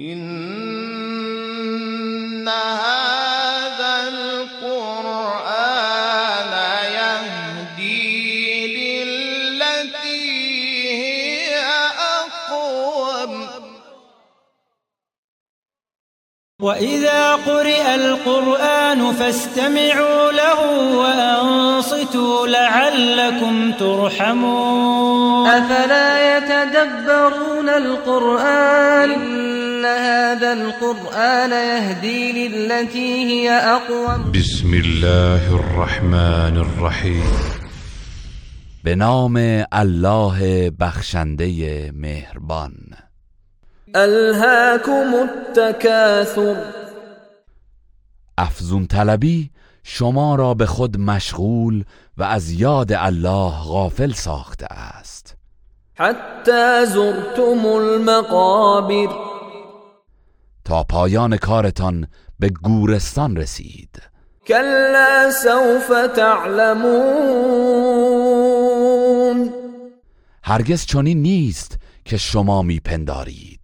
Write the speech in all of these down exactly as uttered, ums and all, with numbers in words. إن هذا القرآن يهدي للتي هي أقوم. وإذا قرئ القرآن فاستمعوا له وأنصتوا لعلكم ترحمون. أفلا يتدبرون القرآن؟ إن هذا القرآن يهدي للتي هي أقوم. بسم الله الرحمن الرحیم. به نام الله بخشنده مهربان. ألهاكم التكاثر. افزون طلبی شما را به خود مشغول و از یاد الله غافل ساخته است. حتی زرتم المقابر. تا پایان کارتان به گورستان رسید. کلا سوف تعلمون. هرگز چنین نیست که شما میپندارید،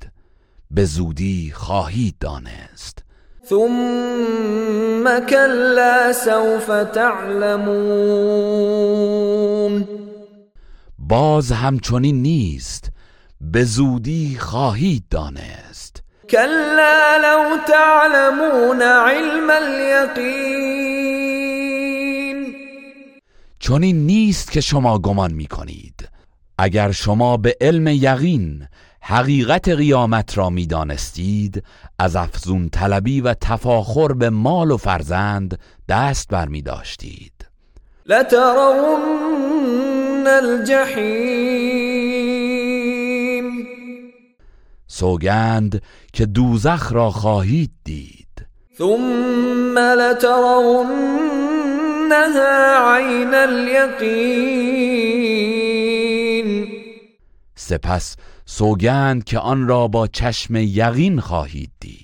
به زودی خواهید دانست. ثم کلا سوف تعلمون. باز همچنین نیست، به زودی خواهید دانست. كلا لو تعلمون علم اليقين. چنین نیست که شما گمان میکنید، اگر شما به علم یقین حقیقت قیامت را میدانستید از افزون طلبی و تفاخر به مال و فرزند دست بر میداشتید. لترون الجحیم. سوگند که دوزخ را خواهید دید. ثم لترونها عین الیقین. سپس سوگند که آن را با چشم یقین خواهید دید.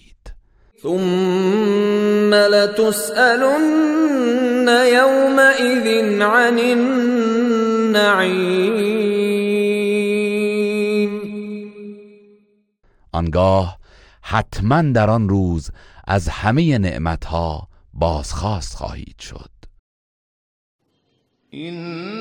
ثم لتسألن یومئذ عن النعیم. آنگاه حتما در آن روز از همه نعمتها بازخواست خواهید شد. این